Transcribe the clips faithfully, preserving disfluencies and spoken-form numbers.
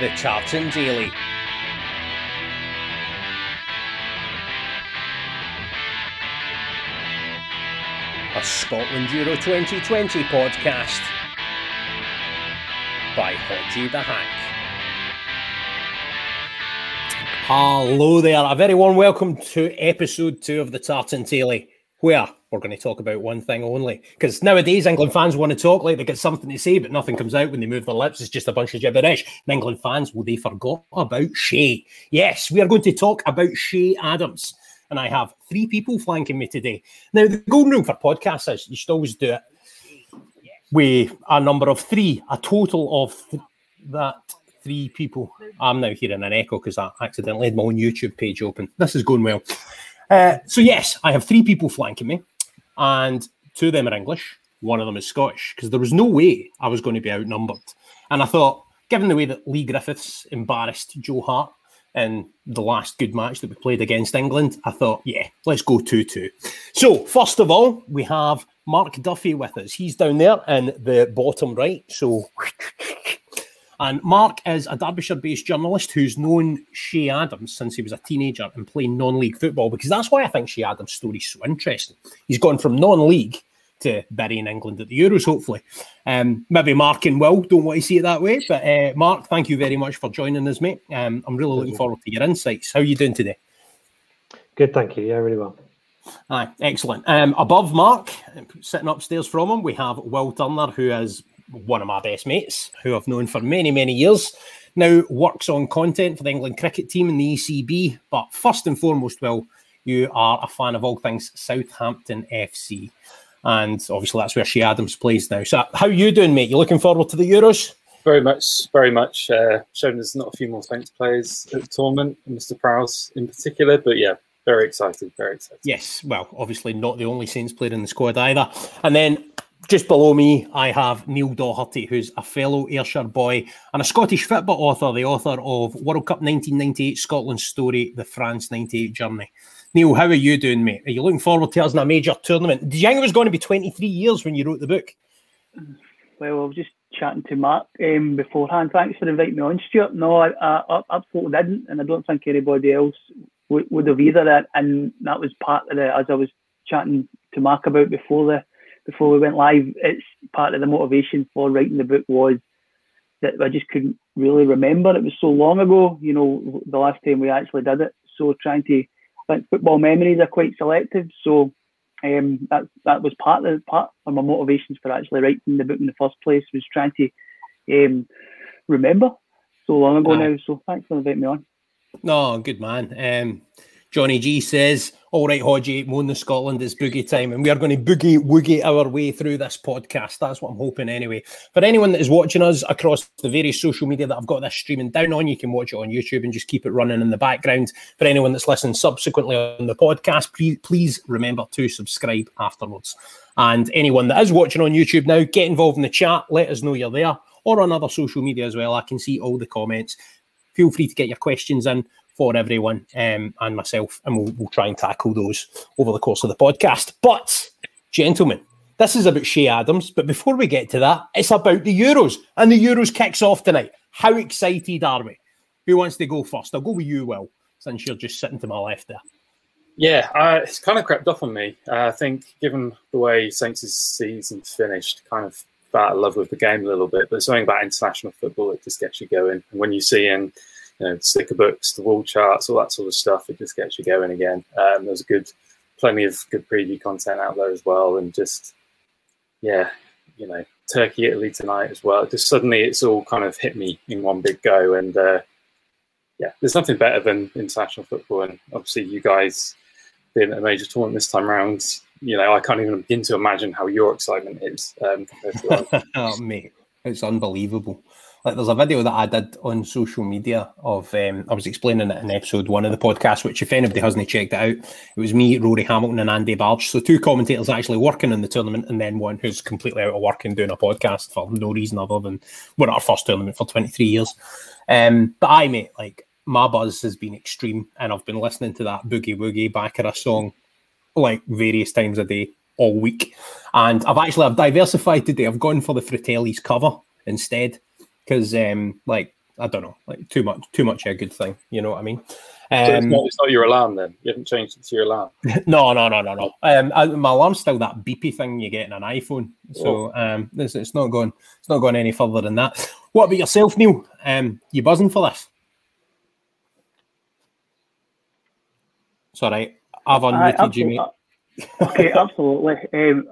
the Tartan Daily. A Scotland Euro twenty twenty podcast by Hodgey the Hack. Hello there, a very warm welcome to episode two of the Tartan Daily, where we're going to talk about one thing only. Because nowadays, England fans want to talk like they get something to say, but nothing comes out when they move their lips. It's just a bunch of gibberish. And England fans, well, they forgot about Che. Yes, we are going to talk about Che Adams. And I have three people flanking me today. Now, the golden rule for podcasts is you should always do it with a number of three, a total of th- that three people. I'm now hearing an echo because I accidentally had my own YouTube page open. This is going well. Uh, so, yes, I have three people flanking me, and two of them are English, one of them is Scottish, because there was no way I was going to be outnumbered. And I thought, given the way that Lee Griffiths embarrassed Joe Hart in the last good match that we played against England, I thought, yeah, let's go two two. So, first of all, we have Mark Duffy with us. He's down there in the bottom right. So, and Mark is a Derbyshire-based journalist who's known Che Adams since he was a teenager and playing non-league football, because that's why I think Che Adams' story is so interesting. He's gone from non-league to burying England at the Euros, hopefully. Um, maybe Mark and Will don't want to see it that way, but uh, Mark, thank you very much for joining us, mate. Um, I'm really looking forward to your insights. How are you doing today? Good, thank you. Yeah, really well. Aye, excellent. Um, above Mark, sitting upstairs from him, we have Will Turner, who is one of my best mates, who I've known for many, many years, now works on content for the England cricket team and the E C B. But first and foremost, Will, you are a fan of all things Southampton F C. And obviously that's where Che Adams plays now. So how are you doing, mate? You looking forward to the Euros? Very much, very much. Uh, showing there's not a few more Saints players at the tournament, and Mister Prowse in particular. But yeah, very excited, very excited. Yes, well, obviously not the only Saints player in the squad either. And then just below me, I have Neil Doherty, who's a fellow Ayrshire boy and a Scottish football author, the author of World Cup nineteen ninety-eight, Scotland's Story, the France ninety-eight Journey. Neil, how are you doing, mate? Are you looking forward to us in a major tournament? Did you think it was going to be twenty-three years when you wrote the book? Well, I was just chatting to Mark um, beforehand. Thanks for inviting me on, Stuart. No, I, I, I absolutely didn't, and I don't think anybody else would, would have either. And that was part of the, as I was chatting to Mark about before the Before we went live, it's part of the motivation for writing the book was that I just couldn't really remember. It was so long ago, you know, the last time we actually did it. So trying to, like, football memories are quite selective. So um, that that was part of part of my motivations for actually writing the book in the first place, was trying to um, remember so long ago no. now. So thanks for inviting me on. No, good man. Um... Johnny G says, all right, Hodgie, moan the Scotland, it's boogie time. And we are going to boogie woogie our way through this podcast. That's what I'm hoping anyway. For anyone that is watching us across the various social media that I've got this streaming down on, you can watch it on YouTube and just keep it running in the background. For anyone that's listening subsequently on the podcast, please, please remember to subscribe afterwards. And anyone that is watching on YouTube now, get involved in the chat. Let us know you're there, or on other social media as well. I can see all the comments. Feel free to get your questions in for everyone um, and myself, and we'll, we'll try and tackle those over the course of the podcast. But, gentlemen, this is about Che Adams, but before we get to that, it's about the Euros, and the Euros kicks off tonight. How excited are we? Who wants to go first? I'll go with you, Will, since you're just sitting to my left there. Yeah, uh, it's kind of crept up on me. Uh, I think, given the way Saints' season finished, kind of fell in love with the game a little bit, but something about international football, it just gets you going. And when you see in You know, sticker books, the wall charts, all that sort of stuff. It just gets you going again. Um, there's a good, plenty of good preview content out there as well. And just, yeah, you know, Turkey, Italy tonight as well. Just suddenly it's all kind of hit me in one big go. And, uh, yeah, there's nothing better than international football. And obviously you guys being at a major tournament this time around, you know, I can't even begin to imagine how your excitement is. Um, compared to ours. Oh, mate, it's unbelievable. Like, there's a video that I did on social media of, um, I was explaining it in episode one of the podcast, which if anybody hasn't checked it out, it was me, Rory Hamilton and Andy Barge. So two commentators actually working in the tournament, and then one who's completely out of work and doing a podcast for no reason other than we're at our first tournament for twenty-three years. Um, but I, mate, like, my buzz has been extreme, and I've been listening to that Boogie Woogie Baccarat song like various times a day all week. And I've actually, I've diversified today. I've gone for the Fratelli's cover instead. Because, um, like, I don't know, like too much, too much a good thing. You know what I mean? Um, so it's, not, it's not your alarm then. You haven't changed it to your alarm. No, no, no, no, no. Um, I, my alarm's still that beepy thing you get in an iPhone. So um, it's, it's not going, it's not going any further than that. What about yourself, Neil? Um, you buzzing for this? It's all right. I've unmuted you, mate. Okay, absolutely. Um,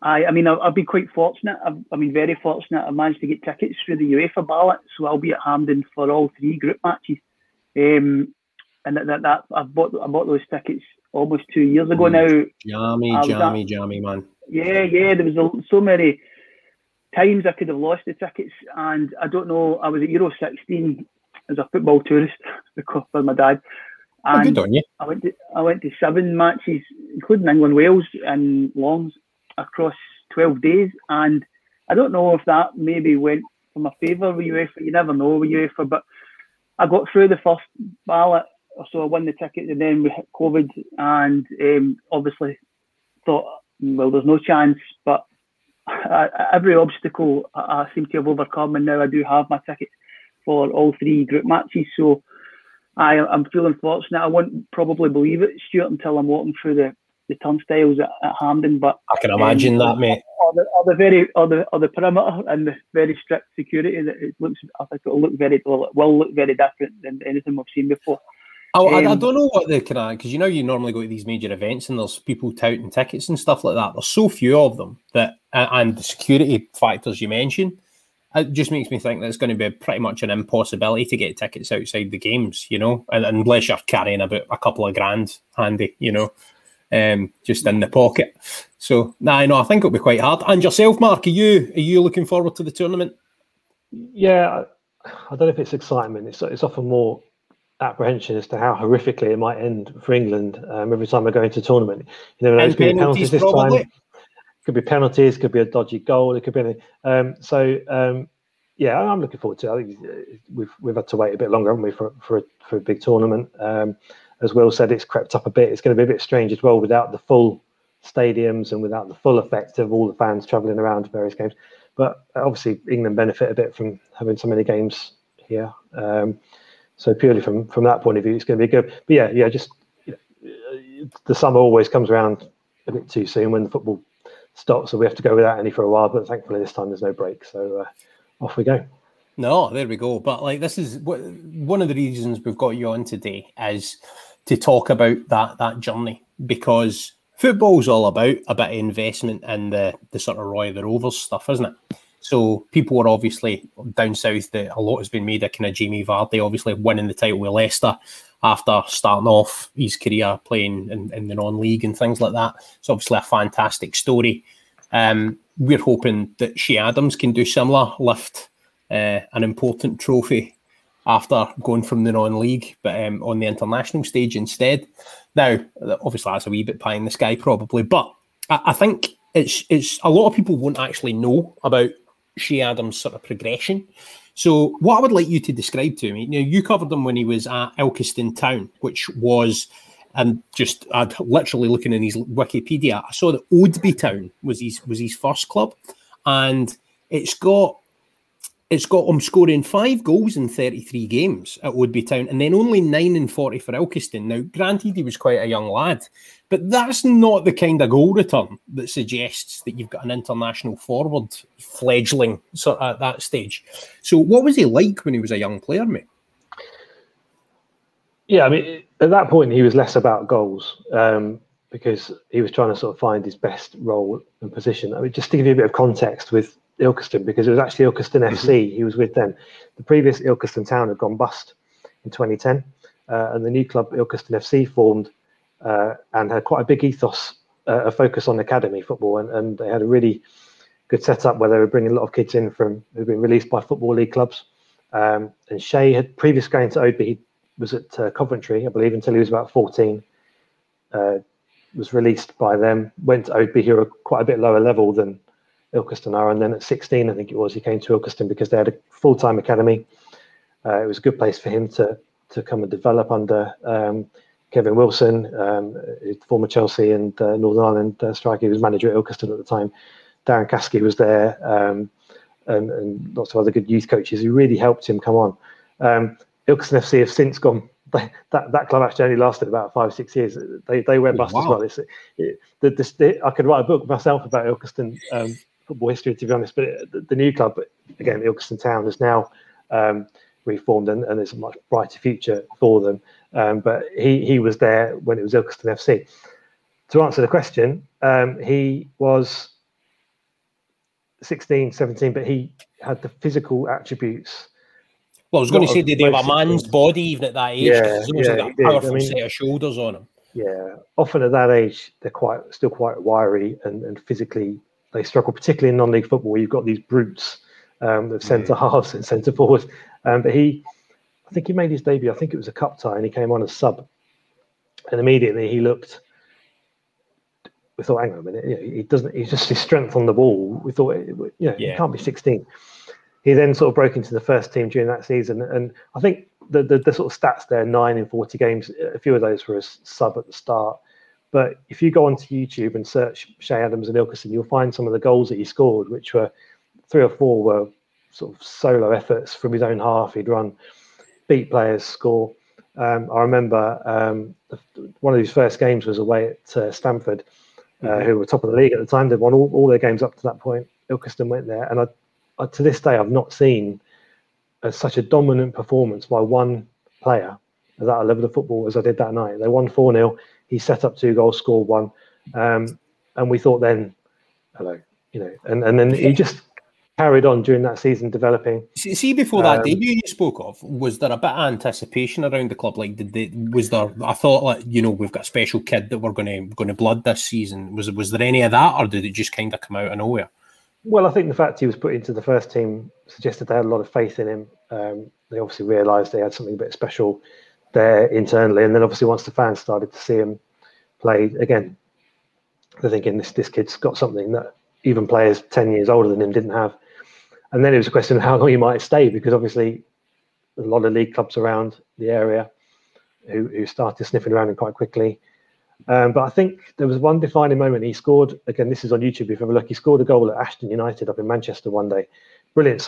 I, I mean, I've, I've been quite fortunate. I've, I mean, very fortunate. I managed to get tickets through the UEFA ballot, so I'll be at Hampden for all three group matches. Um, and that, that, that I've bought, I bought those tickets almost two years ago now. Jammy, jammy, at, jammy, man. Yeah, yeah. There was a, so many times I could have lost the tickets, and I don't know. I was at Euro sixteen as a football tourist because of my dad. And oh, good on you. I went to I went to seven matches, including England, Wales, and Longs across twelve days. And I don't know if that maybe went for my favour with UEFA. You never know with UEFA, but I got through the first ballot, so I won the ticket, and then we hit COVID, and um, obviously thought, well, there's no chance. But I, every obstacle I, I seem to have overcome, and now I do have my ticket for all three group matches. So I, I'm feeling fortunate. I won't probably believe it, Stuart, until I'm walking through the, the turnstiles at, at Hampden. But I can imagine um, that, mate. Or the, or the very, or the, or the perimeter and the very strict security. That it looks, I think it'll look very, it will look very different than anything we've seen before. Oh, um, I, I don't know what they can add, because you know you normally go to these major events and there's people touting tickets and stuff like that. There's so few of them that, and the security factors you mentioned. It just makes me think that it's going to be pretty much an impossibility to get tickets outside the games, you know, unless you're carrying about a couple of grand handy, you know, um, just in the pocket. So, nah, no, I think it'll be quite hard. And yourself, Mark, are you are you looking forward to the tournament? Yeah, I, I don't know if it's excitement. It's it's often more apprehension as to how horrifically it might end for England um, every time I go into a tournament. You know, and penalties, penalties this probably. Time. Could be penalties, could be a dodgy goal, it could be anything. Um, so, um, yeah, I'm looking forward to it. I think we've we've had to wait a bit longer, haven't we, for for a, for a big tournament? Um, as Will said, it's crept up a bit. It's going to be a bit strange as well without the full stadiums and without the full effect of all the fans travelling around to various games. But obviously, England benefit a bit from having so many games here. Um, so purely from from that point of view, it's going to be good. But yeah, yeah, just you know, the summer always comes around a bit too soon when the football stop, so we have to go without any for a while, but thankfully this time there's no break, so uh, off we go. No, there we go. But like, this is one of the reasons we've got you on today, is to talk about that that journey, because football's all about a bit of investment in the the sort of Roy of the Rovers stuff, isn't it? So people are obviously down south. That a lot has been made of kind of Jamie Vardy, obviously winning the title with Leicester after starting off his career playing in, in the non-league and things like that. It's obviously a fantastic story. Um, we're hoping that Che Adams can do similar, lift uh, an important trophy after going from the non-league, but um, on the international stage instead. Now, obviously that's a wee bit pie in the sky probably, but I, I think it's it's a lot of people won't actually know about Che Adams' sort of progression. So what I would like you to describe to me, you know, you covered him when he was at Ilkeston Town, which was, and just I'd literally looking in his Wikipedia, I saw that Oadby Town was his was his first club, and it's got it's got him scoring five goals in thirty-three games at Oadby Town, and then only nine in forty for Ilkeston. Now, granted, he was quite a young lad, but that's not the kind of goal return that suggests that you've got an international forward fledgling sort of at that stage. So what was he like when he was a young player, mate? Yeah, I mean, at that point, he was less about goals um, because he was trying to sort of find his best role and position. I mean, just to give you a bit of context with Ilkeston, because it was actually Ilkeston F C. He was with them. The previous Ilkeston Town had gone bust in twenty ten, uh, and the new club Ilkeston F C formed uh, and had quite a big ethos, uh, a focus on academy football, and, and they had a really good setup where they were bringing a lot of kids in from who'd been released by football league clubs. Um, and Shea had previously going to Oadby. He was at uh, Coventry, I believe, until he was about fourteen. Uh, was released by them. Went to Oadby, who were quite a bit lower level than Ilkeston are, and then at sixteen, I think it was, he came to Ilkeston because they had a full-time academy. Uh, it was a good place for him to to come and develop under um, Kevin Wilson, um, former Chelsea and uh, Northern Ireland uh, striker. He was manager at Ilkeston at the time. Darren Caskey was there. Um, and, and lots of other good youth coaches who really helped him come on. Um, Ilkeston F C have since gone. They, that that club actually only lasted about five six years. They they went bust oh, wow. as well. It's, it, the, the, the, I could write a book myself about Ilkeston um, football history, to be honest. But it, the, the new club, again, Ilkeston Town, is now um, reformed, and, and there's a much brighter future for them. Um, but he he was there when it was Ilkeston F C. To answer the question, um, he was sixteen, seventeen, but he had the physical attributes. Well, I was going to say, did he have a man's body even at that age? Yeah, he yeah, like a powerful I mean, set of shoulders on him. Yeah, often at that age, they're quite still quite wiry and, and physically they struggle, particularly in non-league football, where you've got these brutes um, of centre yeah. halves and centre forwards. Um, but he, I think he made his debut. I think it was a cup tie, and he came on as sub, and immediately he looked. We thought, hang on a minute, you know, he doesn't. He's just his strength on the ball. We thought, you know, yeah. he can't be sixteen. He then sort of broke into the first team during that season. And I think the, the, the sort of stats there, nine in forty games, a few of those were a sub at the start. But if you go onto YouTube and search Che Adams and Ilkeston, you'll find some of the goals that he scored, which were three or four were sort of solo efforts from his own half. He'd run, beat players, score. Um, I remember um, one of his first games was away at uh, Stamford, uh, mm-hmm. who were top of the league at the time. They won all, all their games up to that point. Ilkeston went there, and I to this day, I've not seen uh, such a dominant performance by one player at that level of football as I did that night. They won four nil. He set up two goals, scored one. Um, and we thought then, hello, you know, and, and then he just carried on during that season developing. See, see before that um, debut you spoke of, was there a bit of anticipation around the club? Like, did they, was there, I thought, like, you know, we've got a special kid that we're going to going to blood this season. Was, was there any of that, or did it just kind of come out of nowhere? Well, I think the fact he was put into the first team suggested they had a lot of faith in him. Um, they obviously realised they had something a bit special there internally. And then obviously once the fans started to see him play, again, they're thinking this, this kid's got something that even players ten years older than him didn't have. And then it was a question of how long he might stay, because obviously a lot of league clubs around the area who, who started sniffing around him quite quickly. Um, but I think there was one defining moment. He scored, again, this is on YouTube if you have a look, he scored a goal at Ashton United up in Manchester one day. Brilliant. So